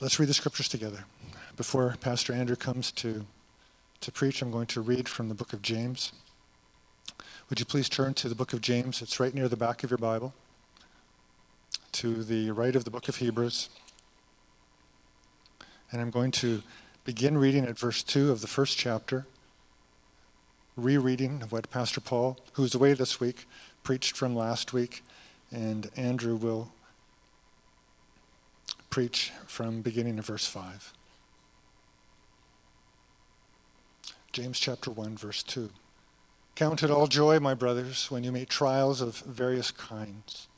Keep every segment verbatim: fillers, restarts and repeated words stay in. Let's read the scriptures together. Before Pastor Andrew comes to, to preach, I'm going to read from the book of James. Would you please turn to the book of James? It's right near the back of your Bible, to the right of the book of Hebrews. And I'm going to begin reading at verse two of the first chapter, rereading of what Pastor Paul, who's away this week, preached from last week, and Andrew will preach from beginning of verse five. James chapter one, verse two. Count it all joy, my brothers, when you meet trials of various kinds,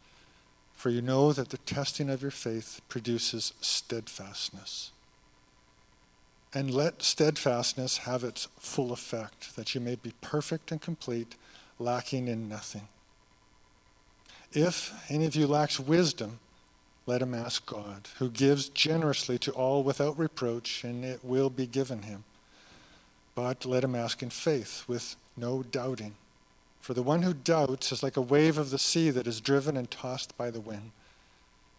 for you know that the testing of your faith produces steadfastness. And let steadfastness have its full effect, that you may be perfect and complete, lacking in nothing. If any of you lacks wisdom, let him ask God, who gives generously to all without reproach, and it will be given him. But let him ask in faith, with no doubting. For the one who doubts is like a wave of the sea that is driven and tossed by the wind.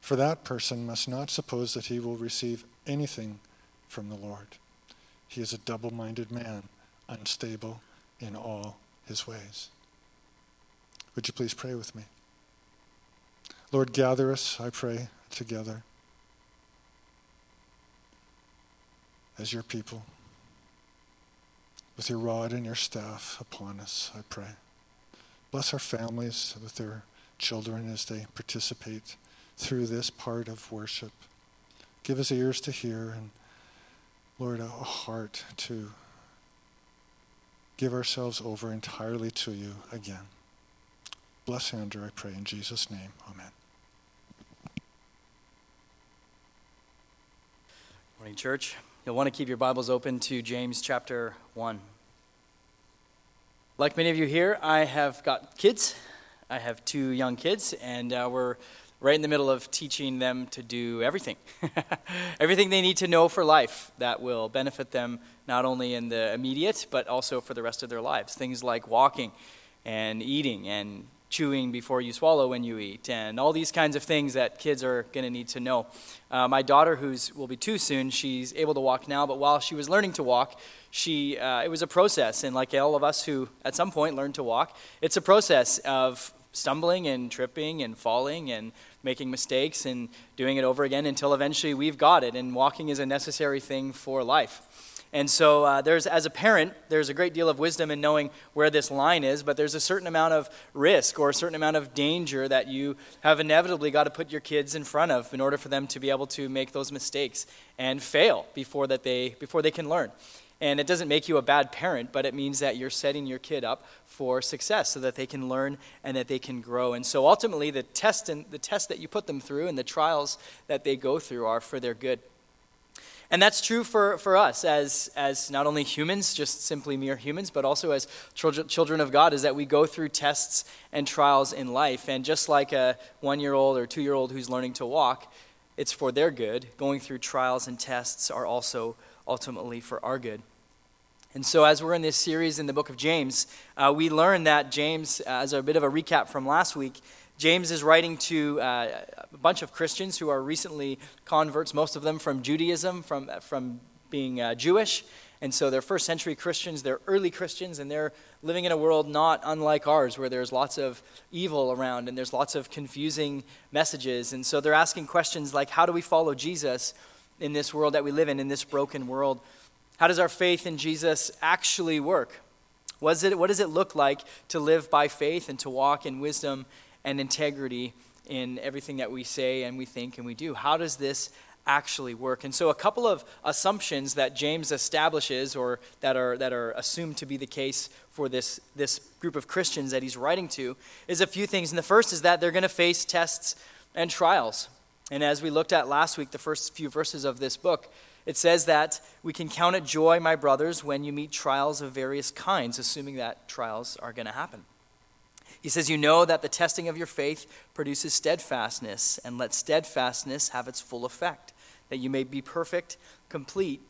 For that person must not suppose that he will receive anything from the Lord. He is a double-minded man, unstable in all his ways. Would you please pray with me? Lord, gather us, I pray, together as your people, with your rod and your staff upon us, I pray. Bless our families with their children as they participate through this part of worship. Give us ears to hear, and Lord, a heart to give ourselves over entirely to you again. Bless Andrew, I pray, in Jesus' name. Amen. Morning, church. You'll want to keep your Bibles open to James chapter one. Like many of you here, I have got kids. I have two young kids, and uh, we're right in the middle of teaching them to do everything. Everything they need to know for life that will benefit them not only in the immediate, but also for the rest of their lives. Things like walking and eating and chewing before you swallow when you eat, and all these kinds of things that kids are going to need to know. Uh, my daughter, who's will be two soon, she's able to walk now, but while she was learning to walk, she uh, it was a process, and like all of us who at some point learn to walk, it's a process of stumbling and tripping and falling and making mistakes and doing it over again until eventually we've got it, and walking is a necessary thing for life. And so uh, there's, as a parent, there's a great deal of wisdom in knowing where this line is, but there's a certain amount of risk or a certain amount of danger that you have inevitably got to put your kids in front of in order for them to be able to make those mistakes and fail before that they before they can learn. And it doesn't make you a bad parent, but it means that you're setting your kid up for success so that they can learn and that they can grow. And so ultimately, the test and the test that you put them through and the trials that they go through are for their good. And that's true for, for us as as not only humans, just simply mere humans, but also as children, children of God, is that we go through tests and trials in life. And just like a one-year-old or two-year-old who's learning to walk, it's for their good. Going through trials and tests are also ultimately for our good. And so as we're in this series in the book of James, uh, we learn that James, uh, as a bit of a recap from last week, James is writing to uh, a bunch of Christians who are recently converts, most of them from Judaism, from from being uh, Jewish. And so they're first century Christians, they're early Christians, and they're living in a world not unlike ours, where there's lots of evil around and there's lots of confusing messages. And so they're asking questions like, how do we follow Jesus in this world that we live in, in this broken world? How does our faith in Jesus actually work? Was it, what does it look like to live by faith and to walk in wisdom and integrity in everything that we say and we think and we do? How does this actually work? And so a couple of assumptions that James establishes, or that are that are assumed to be the case for this, this group of Christians that he's writing to, is a few things. And the first is that they're going to face tests and trials. And as we looked at last week, the first few verses of this book, it says that we can count it joy, my brothers, when you meet trials of various kinds, assuming that trials are going to happen. He says, you know that the testing of your faith produces steadfastness, and let steadfastness have its full effect, that you may be perfect, complete,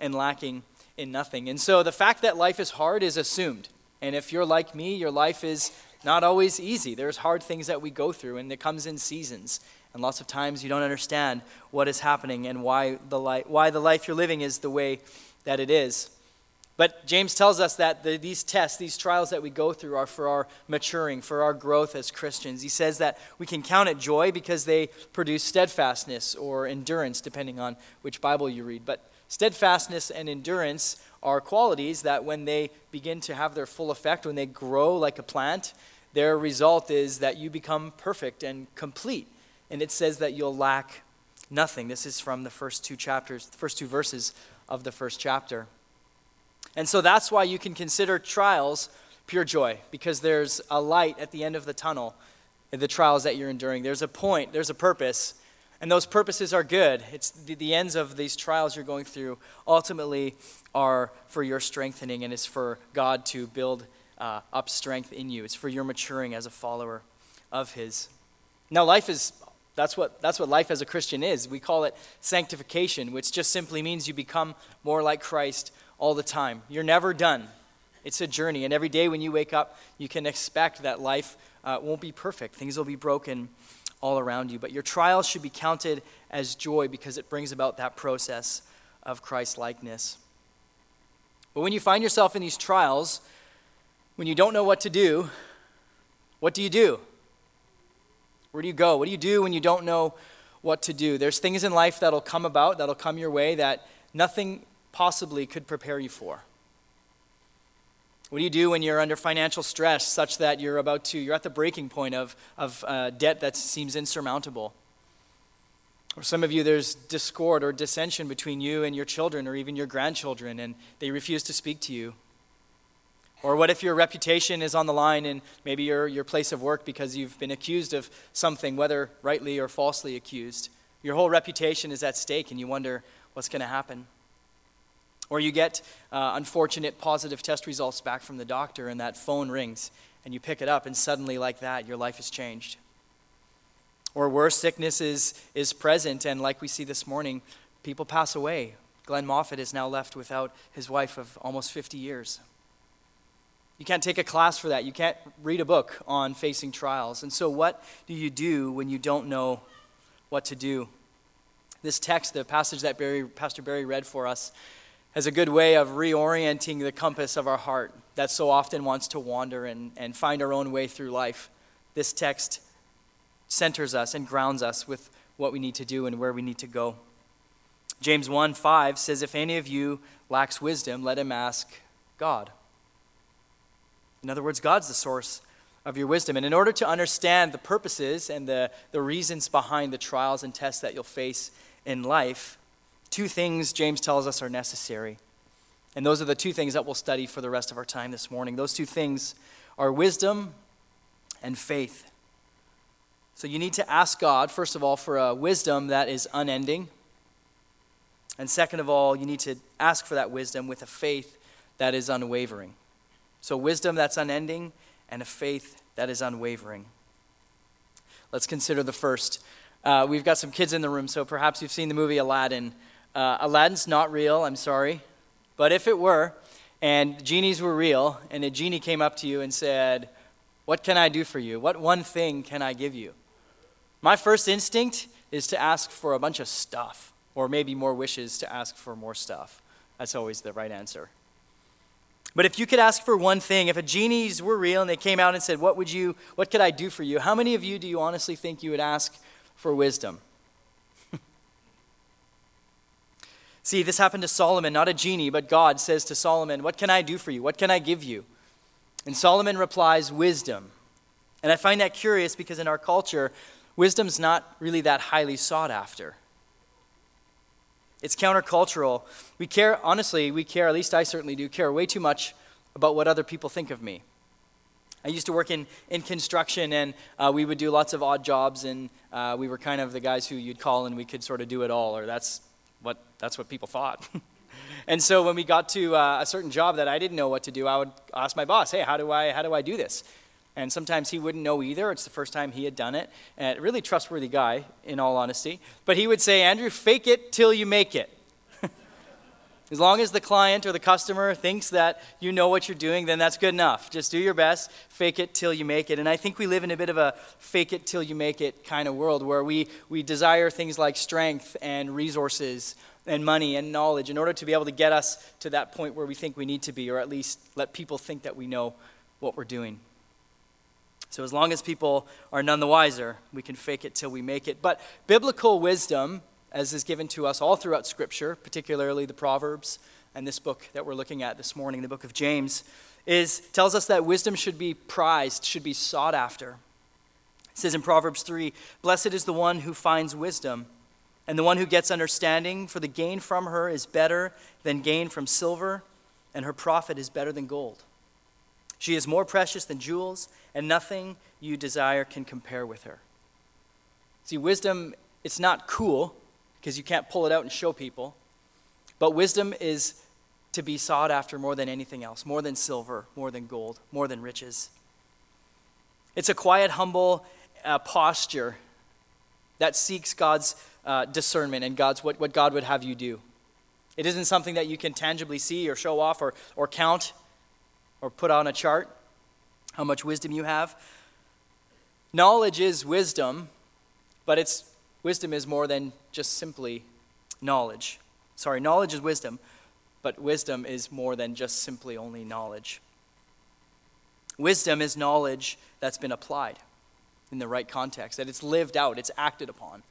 and lacking in nothing. And so the fact that life is hard is assumed. And if you're like me, your life is not always easy. There's hard things that we go through, and it comes in seasons. And lots of times you don't understand what is happening and why the life, why the life you're living is the way that it is. But James tells us that the, these tests, these trials that we go through are for our maturing, for our growth as Christians. He says that we can count it joy because they produce steadfastness or endurance, depending on which Bible you read. But steadfastness and endurance are qualities that when they begin to have their full effect, when they grow like a plant, their result is that you become perfect and complete. And it says that you'll lack nothing. This is from the first two chapters, the first two verses of the first chapter. And so that's why you can consider trials pure joy, because there's a light at the end of the tunnel in the trials that you're enduring. There's a point, there's a purpose, and those purposes are good. It's the, the ends of these trials you're going through ultimately are for your strengthening, and it's for God to build uh, up strength in you. It's for your maturing as a follower of his. Now life is, that's what that's what life as a Christian is. We call it sanctification, which just simply means you become more like Christ all the time. You're never done. It's a journey. And every day when you wake up, you can expect that life uh, won't be perfect. Things will be broken all around you. But your trials should be counted as joy because it brings about that process of Christ-likeness. But when you find yourself in these trials, when you don't know what to do, what do you do? Where do you go? What do you do when you don't know what to do? There's things in life that'll come about, that'll come your way that nothing possibly could prepare you for. What do you do when you're under financial stress such that you're about to, you're at the breaking point of, of uh, debt that seems insurmountable? Or some of you, there's discord or dissension between you and your children or even your grandchildren, and they refuse to speak to you. Or what if your reputation is on the line in maybe your, your place of work because you've been accused of something, whether rightly or falsely accused? Your whole reputation is at stake and you wonder what's going to happen. Or you get uh, unfortunate positive test results back from the doctor and that phone rings and you pick it up and suddenly like that your life has changed. Or worse, sickness is, is present and like we see this morning, people pass away. Glenn Moffitt is now left without his wife of almost fifty years. You can't take a class for that. You can't read a book on facing trials. And so what do you do when you don't know what to do? This text, the passage that Barry, Pastor Barry read for us, as a good way of reorienting the compass of our heart that so often wants to wander and, and find our own way through life. This text centers us and grounds us with what we need to do and where we need to go. James one five says, if any of you lacks wisdom, let him ask God. In other words, God's the source of your wisdom. And in order to understand the purposes and the, the reasons behind the trials and tests that you'll face in life, two things James tells us are necessary. And those are the two things that we'll study for the rest of our time this morning. Those two things are wisdom and faith. So you need to ask God, first of all, for a wisdom that is unending. And second of all, you need to ask for that wisdom with a faith that is unwavering. So wisdom that's unending and a faith that is unwavering. Let's consider the first. Uh, we've got some kids in the room, so perhaps you've seen the movie Aladdin. Uh, Aladdin's not real, I'm sorry. But if it were, and genies were real, and a genie came up to you and said, what can I do for you? What one thing can I give you? My first instinct is to ask for a bunch of stuff, or maybe more wishes to ask for more stuff. That's always the right answer. But if you could ask for one thing, if a genies were real and they came out and said, what would you, what could I do for you? How many of you do you honestly think you would ask for wisdom? See, this happened to Solomon, not a genie, but God says to Solomon, what can I do for you? What can I give you? And Solomon replies, wisdom. And I find that curious because in our culture, wisdom's not really that highly sought after. It's countercultural. We care, honestly, we care, at least I certainly do, care way too much about what other people think of me. I used to work in, in construction, and uh, we would do lots of odd jobs, and uh, we were kind of the guys who you'd call, and we could sort of do it all, or that's what that's what people thought. And so when we got to uh, a certain job that I didn't know what to do, I would ask my boss, hey, how do I how do I do this? And sometimes he wouldn't know either. It's the first time he had done it. And a really trustworthy guy, in all honesty. But he would say, Andrew, fake it till you make it. As long as the client or the customer thinks that you know what you're doing, then that's good enough. Just do your best, fake it till you make it. And I think we live in a bit of a fake it till you make it kind of world where we, we desire things like strength and resources and money and knowledge in order to be able to get us to that point where we think we need to be, or at least let people think that we know what we're doing. So as long as people are none the wiser, we can fake it till we make it. But biblical wisdom, as is given to us all throughout Scripture, particularly the Proverbs and this book that we're looking at this morning, the book of James, is tells us that wisdom should be prized, should be sought after. It says in Proverbs three, "Blessed is the one who finds wisdom, and the one who gets understanding, for the gain from her is better than gain from silver, and her profit is better than gold. She is more precious than jewels, and nothing you desire can compare with her." See, wisdom, it's not cool, because you can't pull it out and show people. But wisdom is to be sought after more than anything else, more than silver, more than gold, more than riches. It's a quiet, humble uh, posture that seeks God's uh, discernment and God's what, what God would have you do. It isn't something that you can tangibly see or show off or, or count or put on a chart how much wisdom you have. Knowledge is wisdom, but it's wisdom is more than just simply knowledge. Sorry, knowledge is wisdom, but wisdom is more than just simply only knowledge. Wisdom is knowledge that's been applied in the right context, that it's lived out, it's acted upon.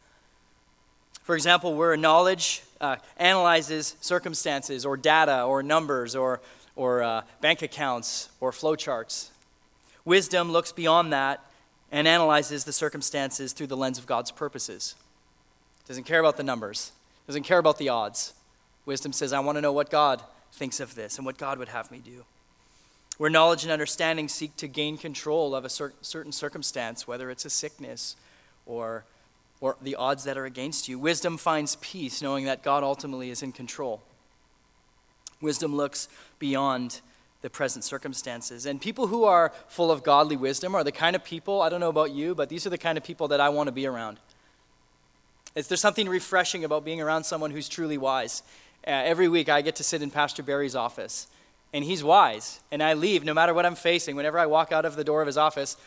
For example, where knowledge uh, analyzes circumstances or data or numbers or, or uh, bank accounts or flowcharts, wisdom looks beyond that and analyzes the circumstances through the lens of God's purposes. Doesn't care about the numbers. Doesn't care about the odds. Wisdom says, I want to know what God thinks of this and what God would have me do. Where knowledge and understanding seek to gain control of a cer- certain circumstance, whether it's a sickness or, or the odds that are against you, wisdom finds peace knowing that God ultimately is in control. Wisdom looks beyond the present circumstances. And people who are full of godly wisdom are the kind of people, I don't know about you, but these are the kind of people that I want to be around. It's, there's something refreshing about being around someone who's truly wise. Uh, every week I get to sit in Pastor Barry's office, and he's wise, and I leave no matter what I'm facing. Whenever I walk out of the door of his office,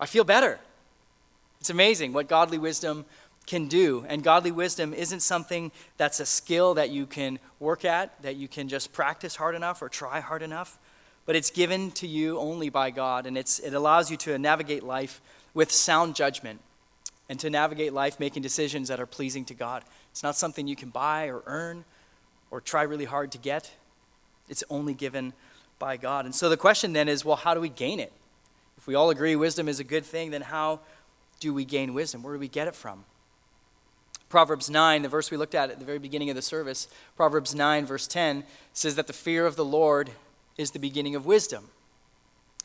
I feel better. It's amazing what godly wisdom can do, and godly wisdom isn't something that's a skill that you can work at, that you can just practice hard enough or try hard enough. But it's given to you only by God, and it's, it allows you to navigate life with sound judgment and to navigate life making decisions that are pleasing to God. It's not something you can buy or earn or try really hard to get. It's only given by God. And so the question then is, well, how do we gain it? If we all agree wisdom is a good thing, then how do we gain wisdom? Where do we get it from? Proverbs nine, the verse we looked at at the very beginning of the service, Proverbs nine, verse ten, says that the fear of the Lord is the beginning of wisdom.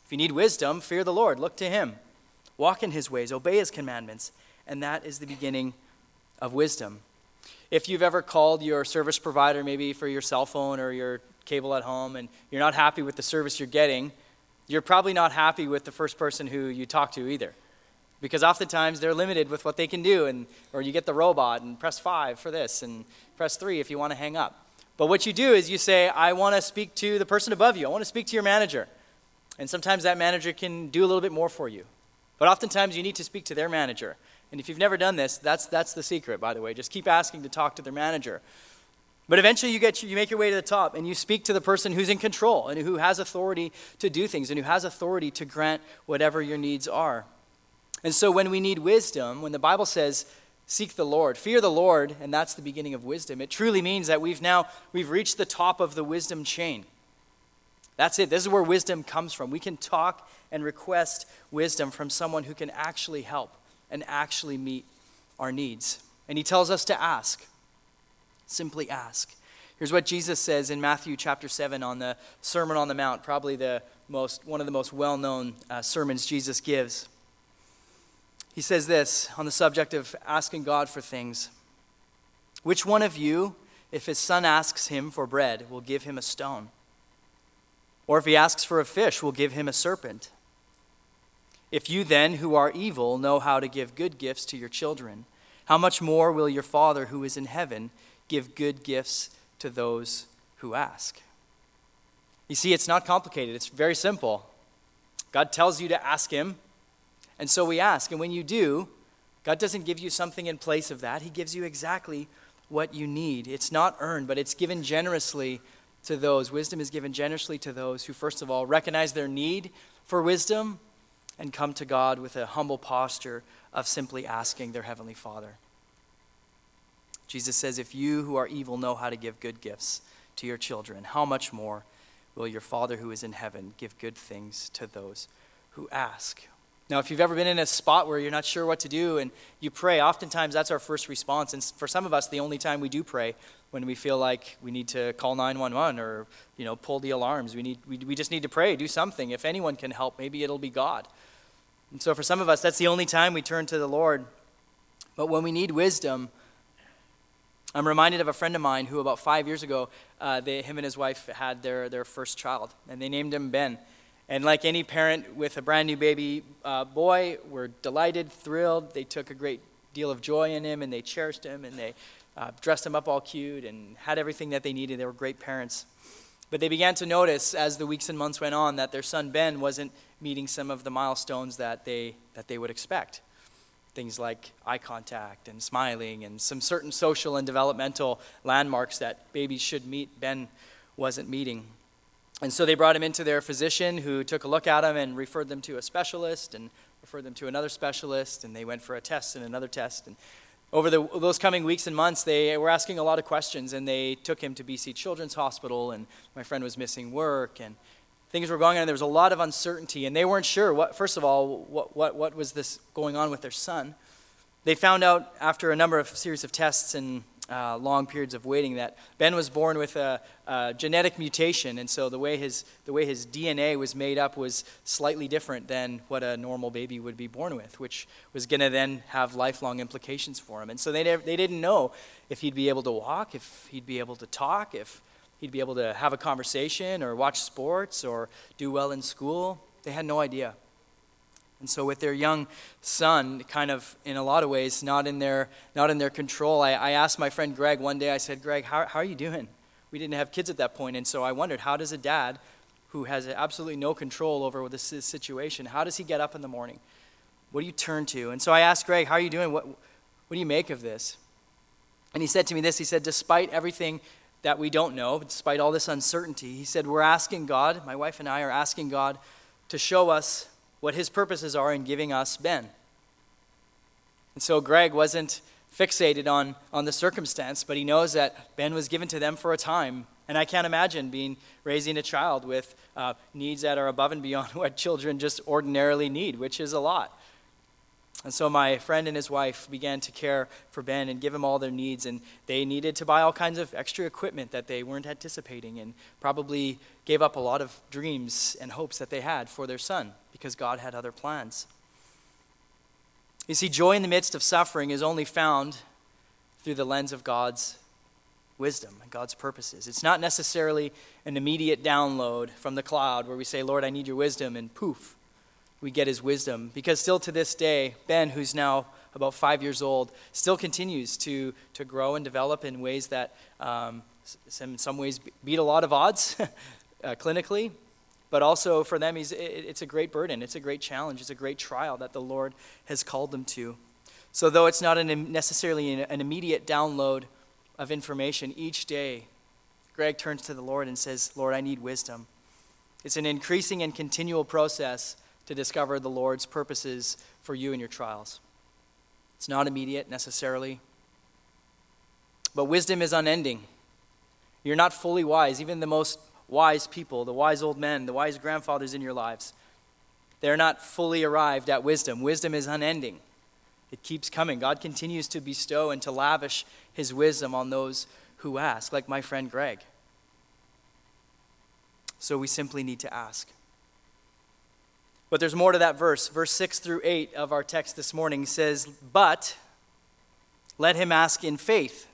If you need wisdom, fear the Lord, look to him, walk in his ways, obey his commandments, and that is the beginning of wisdom. If you've ever called your service provider, maybe for your cell phone or your cable at home, and you're not happy with the service you're getting, you're probably not happy with the first person who you talk to either, because oftentimes they're limited with what they can do, and or you get the robot and press five for this and press three if you want to hang up. But what you do is you say, I want to speak to the person above you. I want to speak to your manager. And sometimes that manager can do a little bit more for you. But oftentimes you need to speak to their manager. And if you've never done this, that's that's the secret, by the way. Just keep asking to talk to their manager. But eventually you get you make your way to the top and you speak to the person who's in control and who has authority to do things and who has authority to grant whatever your needs are. And so when we need wisdom, when the Bible says, seek the Lord, fear the Lord, and that's the beginning of wisdom. It truly means that we've now, we've reached the top of the wisdom chain. That's it. This is where wisdom comes from. We can talk and request wisdom from someone who can actually help and actually meet our needs. And he tells us to ask. Simply ask. Here's what Jesus says in Matthew chapter seven on the Sermon on the Mount, probably the most one of the most well-known uh, sermons Jesus gives. He says this on the subject of asking God for things. Which one of you, if his son asks him for bread, will give him a stone? Or if he asks for a fish, will give him a serpent? If you then, who are evil, know how to give good gifts to your children, how much more will your Father who is in heaven give good gifts to those who ask. You see, it's not complicated. It's very simple. God tells you to ask him, and so we ask. And when you do, God doesn't give you something in place of that. He gives you exactly what you need. It's not earned, but it's given generously to those. Wisdom is given generously to those who, first of all, recognize their need for wisdom and come to God with a humble posture of simply asking their Heavenly Father. Jesus says, if you who are evil know how to give good gifts to your children, how much more will your Father who is in heaven give good things to those who ask? Now, if you've ever been in a spot where you're not sure what to do and you pray, oftentimes that's our first response. And for some of us, the only time we do pray, when we feel like we need to call nine one one or, you know, pull the alarms. We need we, we just need to pray, do something. If anyone can help, maybe it'll be God. And so for some of us, that's the only time we turn to the Lord. But when we need wisdom, I'm reminded of a friend of mine who about five years ago, uh, they, him and his wife had their, their first child, and they named him Ben. And like any parent with a brand new baby uh, boy, we're delighted, thrilled. They took a great deal of joy in him, and they cherished him, and they uh, dressed him up all cute and had everything that they needed. They were great parents. But they began to notice as the weeks and months went on that their son Ben wasn't meeting some of the milestones that they that they would expect. Things like eye contact and smiling and some certain social and developmental landmarks that babies should meet, Ben wasn't meeting. And so they brought him into their physician, who took a look at him and referred them to a specialist and referred them to another specialist, and they went for a test and another test. And over the, those coming weeks and months, they were asking a lot of questions, and they took him to B C Children's Hospital, and my friend was missing work, and things were going on, and there was a lot of uncertainty, and they weren't sure, what, first of all, what, what, what was this going on with their son. They found out after a number of series of tests and Uh, long periods of waiting that Ben was born with a, a genetic mutation, and so the way his the way his D N A was made up was slightly different than what a normal baby would be born with, which was going to then have lifelong implications for him. And so they nev- they didn't know if he'd be able to walk, if he'd be able to talk, if he'd be able to have a conversation or watch sports or do well in school. They had no idea. And so with their young son, kind of in a lot of ways, not in their not in their control, I, I asked my friend Greg one day, I said, Greg, how, how are you doing? We didn't have kids at that point, and so I wondered, how does a dad who has absolutely no control over this situation, how does he get up in the morning? What do you turn to? And so I asked Greg, how are you doing? What, what do you make of this? And he said to me this, he said, despite everything that we don't know, despite all this uncertainty, he said, we're asking God, my wife and I are asking God to show us what his purposes are in giving us Ben. And so Greg wasn't fixated on, on the circumstance, but he knows that Ben was given to them for a time. And I can't imagine being raising a child with uh, needs that are above and beyond what children just ordinarily need, which is a lot. And so my friend and his wife began to care for Ben and give him all their needs, and they needed to buy all kinds of extra equipment that they weren't anticipating and probably gave up a lot of dreams and hopes that they had for their son because God had other plans. You see, joy in the midst of suffering is only found through the lens of God's wisdom and God's purposes. It's not necessarily an immediate download from the cloud where we say, Lord, I need your wisdom, and poof, we get his wisdom, because still to this day, Ben, who's now about five years old, still continues to to grow and develop in ways that um, in some ways beat a lot of odds uh, clinically, but also for them, he's, it, it's a great burden, it's a great challenge, it's a great trial that the Lord has called them to. So though it's not an, necessarily an immediate download of information, each day, Greg turns to the Lord and says, Lord, I need wisdom. It's an increasing and continual process to discover the Lord's purposes for you in your trials. It's not immediate necessarily, but wisdom is unending. You're not fully wise. Even the most wise people, the wise old men, the wise grandfathers in your lives, they're not fully arrived at wisdom. Wisdom is unending. It keeps coming. God continues to bestow and to lavish his wisdom on those who ask, like my friend Greg. So we simply need to ask. But there's more to that verse. Verse six through eight of our text this morning says, but let him ask in faith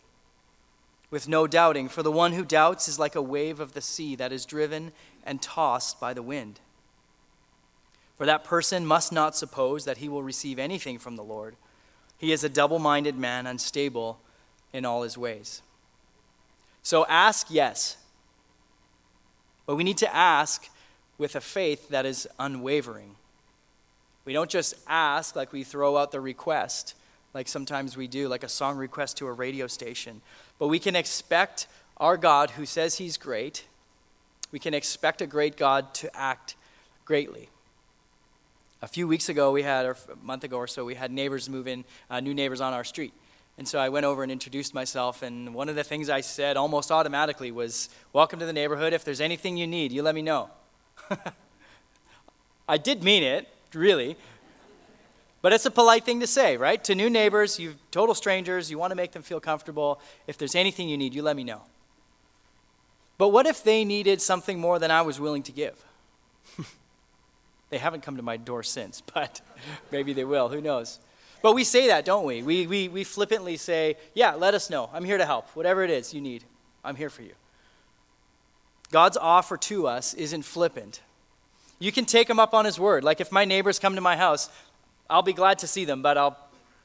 with no doubting, for the one who doubts is like a wave of the sea that is driven and tossed by the wind. For that person must not suppose that he will receive anything from the Lord. He is a double-minded man, unstable in all his ways. So ask, yes. But we need to ask with a faith that is unwavering. We don't just ask like we throw out the request, like sometimes we do, like a song request to a radio station. But we can expect our God, who says he's great, we can expect a great God to act greatly. A few weeks ago, we had, or a month ago or so, we had neighbors move in, uh, new neighbors on our street. And so I went over and introduced myself, and one of the things I said almost automatically was, "Welcome to the neighborhood. If there's anything you need, you let me know." I did mean it, really. But it's a polite thing to say, right? To new neighbors, you total strangers, you want to make them feel comfortable. If there's anything you need, you let me know. But what if they needed something more than I was willing to give? They haven't come to my door since, but maybe they will. Who knows? But we say that, don't we? We we we flippantly say, "Yeah, let us know. I'm here to help. Whatever it is you need, I'm here for you." God's offer to us isn't flippant. You can take him up on his word. Like if my neighbors come to my house, I'll be glad to see them, but I'll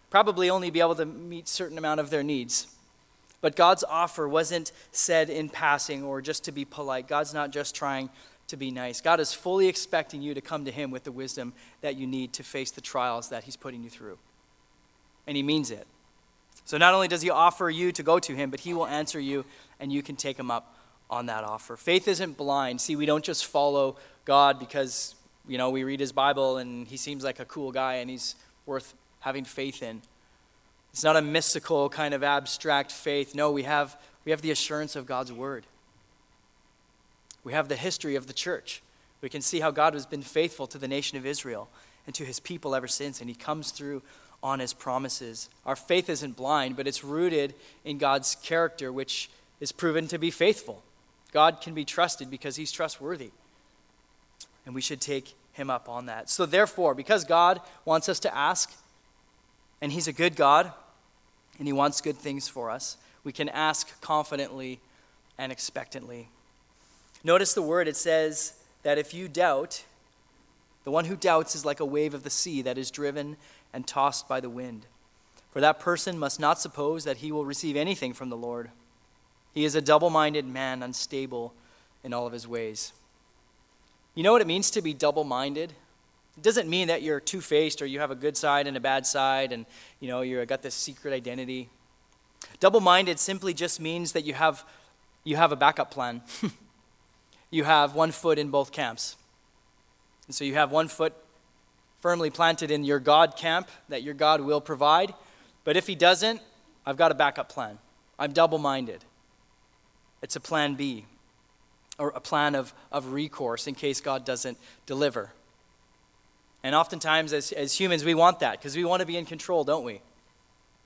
probably only be able to meet a certain amount of their needs. But God's offer wasn't said in passing or just to be polite. God's not just trying to be nice. God is fully expecting you to come to him with the wisdom that you need to face the trials that he's putting you through. And he means it. So not only does he offer you to go to him, but he will answer you, and you can take him up on that offer. Faith isn't blind. See, we don't just follow God because, you know, we read his Bible and he seems like a cool guy and he's worth having faith in. It's not a mystical kind of abstract faith. No, we have we have the assurance of God's word. We have the history of the church. We can see how God has been faithful to the nation of Israel and to his people ever since, and he comes through on his promises. Our faith isn't blind, but it's rooted in God's character, which is proven to be faithful. God can be trusted because he's trustworthy, and we should take him up on that. So therefore, because God wants us to ask, and he's a good God, and he wants good things for us, we can ask confidently and expectantly. Notice the word, it says that if you doubt, the one who doubts is like a wave of the sea that is driven and tossed by the wind. For that person must not suppose that he will receive anything from the Lord. He is a double-minded man, unstable in all of his ways. You know what it means to be double-minded? It doesn't mean that you're two-faced or you have a good side and a bad side and, you know, you've got this secret identity. Double-minded simply just means that you have you have a backup plan. You have one foot in both camps. And so you have one foot firmly planted in your God camp that your God will provide. But if he doesn't, I've got a backup plan. I'm double-minded. It's a plan B, or a plan of, of recourse in case God doesn't deliver. And oftentimes as, as humans, we want that because we want to be in control, don't we?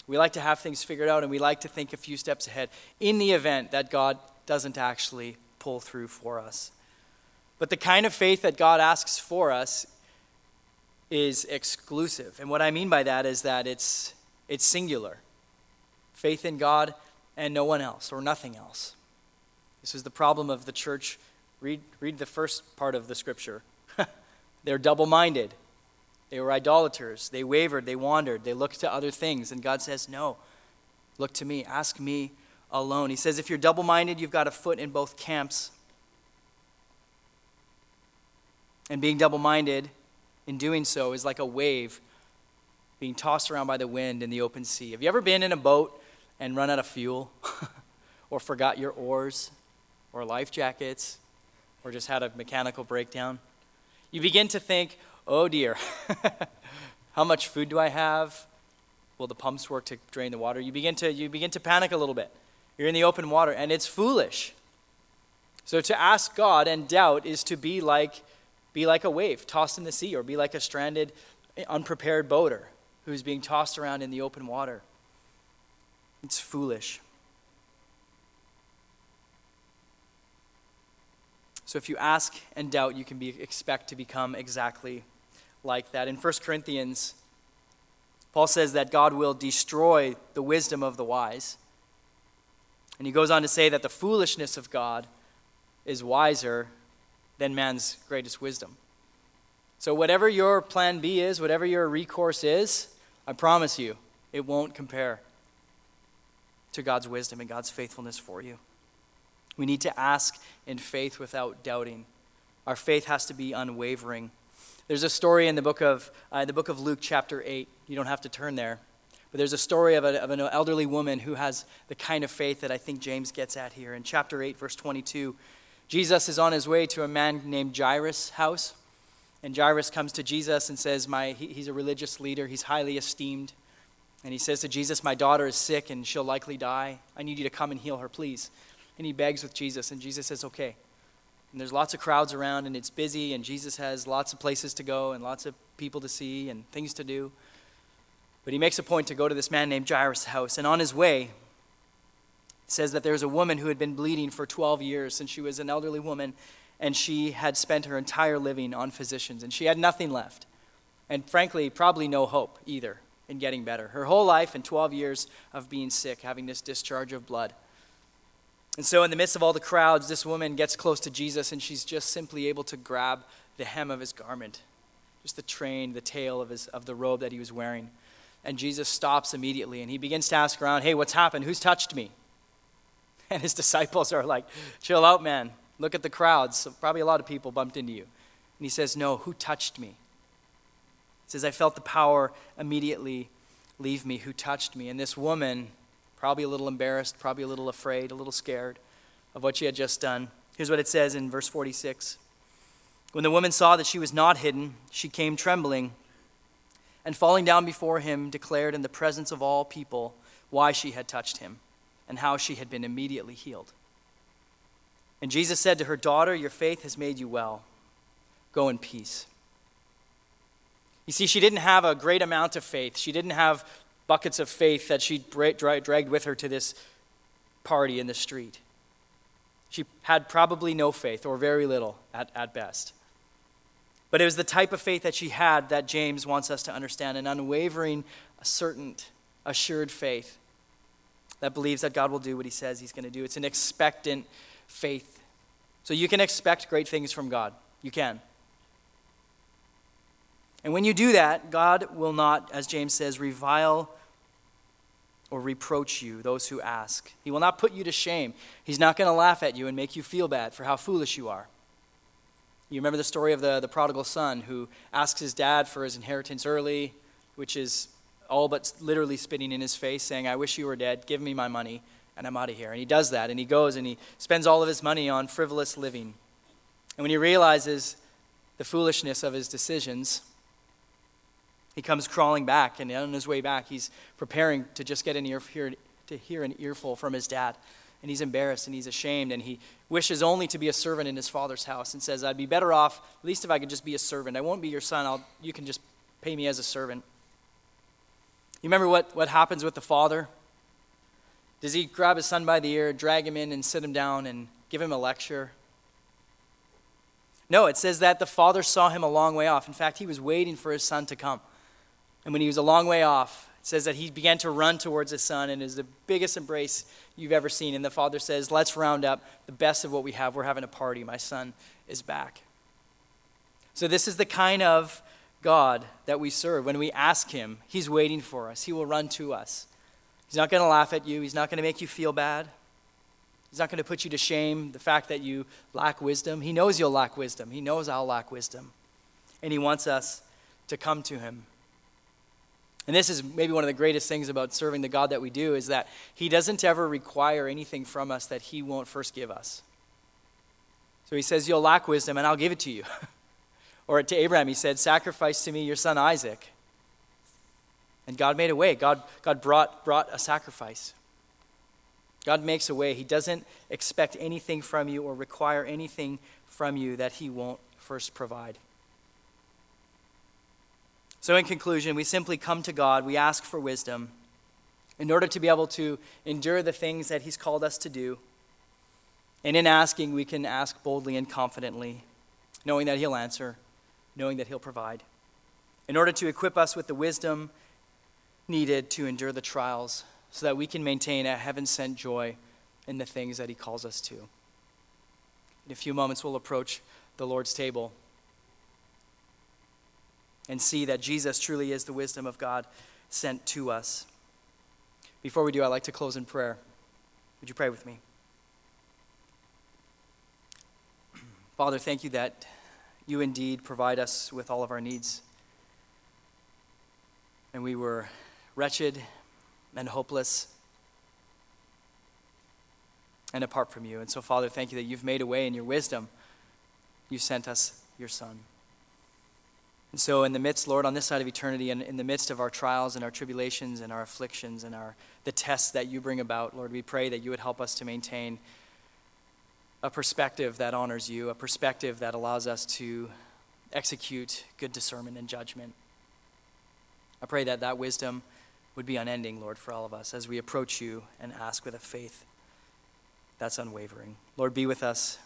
We like to have things figured out, and we like to think a few steps ahead in the event that God doesn't actually pull through for us. But the kind of faith that God asks for us is exclusive. And what I mean by that is that it's it's singular. Faith in God and no one else or nothing else. This is the problem of the church. Read, read the first part of the scripture. They're double-minded. They were idolaters. They wavered. They wandered. They looked to other things. And God says, no, look to me. Ask me alone. He says, if you're double-minded, you've got a foot in both camps. And being double-minded in doing so is like a wave being tossed around by the wind in the open sea. Have you ever been in a boat and run out of fuel or forgot your oars or life jackets or just had a mechanical breakdown? You begin to think, oh dear, how much food do I have? Will the pumps work to drain the water? You begin to you begin to panic a little bit. You're in the open water, and it's foolish. So to ask God and doubt is to be like be like a wave tossed in the sea, or be like a stranded, unprepared boater who's being tossed around in the open water. It's foolish. So if you ask and doubt, you can be expect to become exactly like that. In First Corinthians, Paul says that God will destroy the wisdom of the wise. And he goes on to say that the foolishness of God is wiser than man's greatest wisdom. So whatever your plan B is, whatever your recourse is, I promise you, it won't compare to God's wisdom and God's faithfulness for you. We need to ask in faith without doubting. Our faith has to be unwavering. There's a story in the book of uh, the book of Luke, chapter eight. You don't have to turn there, but there's a story of, a, of an elderly woman who has the kind of faith that I think James gets at here. In chapter eight, verse twenty-two, Jesus is on his way to a man named Jairus' house, and Jairus comes to Jesus and says, "My he, he's a religious leader. He's highly esteemed." And he says to Jesus, "My daughter is sick and she'll likely die. I need you to come and heal her, please." And he begs with Jesus, and Jesus says, "Okay." And there's lots of crowds around, and it's busy, and Jesus has lots of places to go and lots of people to see and things to do. But he makes a point to go to this man named Jairus' house. And on his way, it says that there's a woman who had been bleeding for twelve years, and she was an elderly woman, and she had spent her entire living on physicians, and she had nothing left. And frankly, probably no hope either in getting better. Her whole life and twelve years of being sick, having this discharge of blood. And so in the midst of all the crowds, this woman gets close to Jesus, and she's just simply able to grab the hem of his garment, just the train, the tail of his of the robe that he was wearing. And Jesus stops immediately, and he begins to ask around, "Hey, what's happened? Who's touched me?" And his disciples are like, "Chill out, man. Look at the crowds. So probably a lot of people bumped into you." And he says, "No, who touched me?" He says, "I felt the power immediately leave me. Who touched me?" And this woman, probably a little embarrassed, probably a little afraid, a little scared of what she had just done. Here's what it says in verse forty-six. "When the woman saw that she was not hidden, she came trembling, and falling down before him, declared in the presence of all people why she had touched him and how she had been immediately healed. And Jesus said to her, 'Daughter, your faith has made you well. Go in peace.'" You see, she didn't have a great amount of faith. She didn't have buckets of faith that she dragged with her to this party in the street. She had probably no faith, or very little at, at best. But it was the type of faith that she had that James wants us to understand, an unwavering, certain, assured faith that believes that God will do what he says he's going to do. It's an expectant faith. So you can expect great things from God. You can. And when you do that, God will not, as James says, revile or reproach you, those who ask. He will not put you to shame. He's not going to laugh at you and make you feel bad for how foolish you are. You remember the story of the, the prodigal son who asks his dad for his inheritance early, which is all but literally spitting in his face, saying, "I wish you were dead, give me my money, and I'm out of here." And he does that, and he goes, and he spends all of his money on frivolous living. And when he realizes the foolishness of his decisions, he comes crawling back, and on his way back, he's preparing to just get an ear, hear, to hear an earful from his dad. And he's embarrassed, and he's ashamed, and he wishes only to be a servant in his father's house, and says, "I'd be better off, at least if I could just be a servant. I won't be your son. I'll, you can just pay me as a servant." You remember what, what happens with the father? Does he grab his son by the ear, drag him in, and sit him down, and give him a lecture? No, it says that the father saw him a long way off. In fact, he was waiting for his son to come. And when he was a long way off, it says that he began to run towards his son, and it was the biggest embrace you've ever seen. And the father says, "Let's round up the best of what we have. We're having a party. My son is back." So this is the kind of God that we serve. When we ask him, he's waiting for us. He will run to us. He's not going to laugh at you. He's not going to make you feel bad. He's not going to put you to shame, the fact that you lack wisdom. He knows you'll lack wisdom. He knows I'll lack wisdom. And he wants us to come to him. And this is maybe one of the greatest things about serving the God that we do, is that he doesn't ever require anything from us that he won't first give us. So he says, "You'll lack wisdom, and I'll give it to you." Or to Abraham, he said, "Sacrifice to me your son Isaac." And God made a way. God, God brought, brought a sacrifice. God makes a way. He doesn't expect anything from you or require anything from you that he won't first provide. So in conclusion, we simply come to God, we ask for wisdom in order to be able to endure the things that he's called us to do. And in asking, we can ask boldly and confidently, knowing that he'll answer, knowing that he'll provide, in order to equip us with the wisdom needed to endure the trials, so that we can maintain a heaven-sent joy in the things that he calls us to. In a few moments, we'll approach the Lord's table and see that Jesus truly is the wisdom of God sent to us. Before we do, I'd like to close in prayer. Would you pray with me? Father, thank you that you indeed provide us with all of our needs. And we were wretched and hopeless and apart from you. And so, Father, thank you that you've made a way in your wisdom. You sent us your Son. And so in the midst, Lord, on this side of eternity, and in the midst of our trials and our tribulations and our afflictions and our the tests that you bring about, Lord, we pray that you would help us to maintain a perspective that honors you, a perspective that allows us to execute good discernment and judgment. I pray that that wisdom would be unending, Lord, for all of us as we approach you and ask with a faith that's unwavering. Lord, be with us.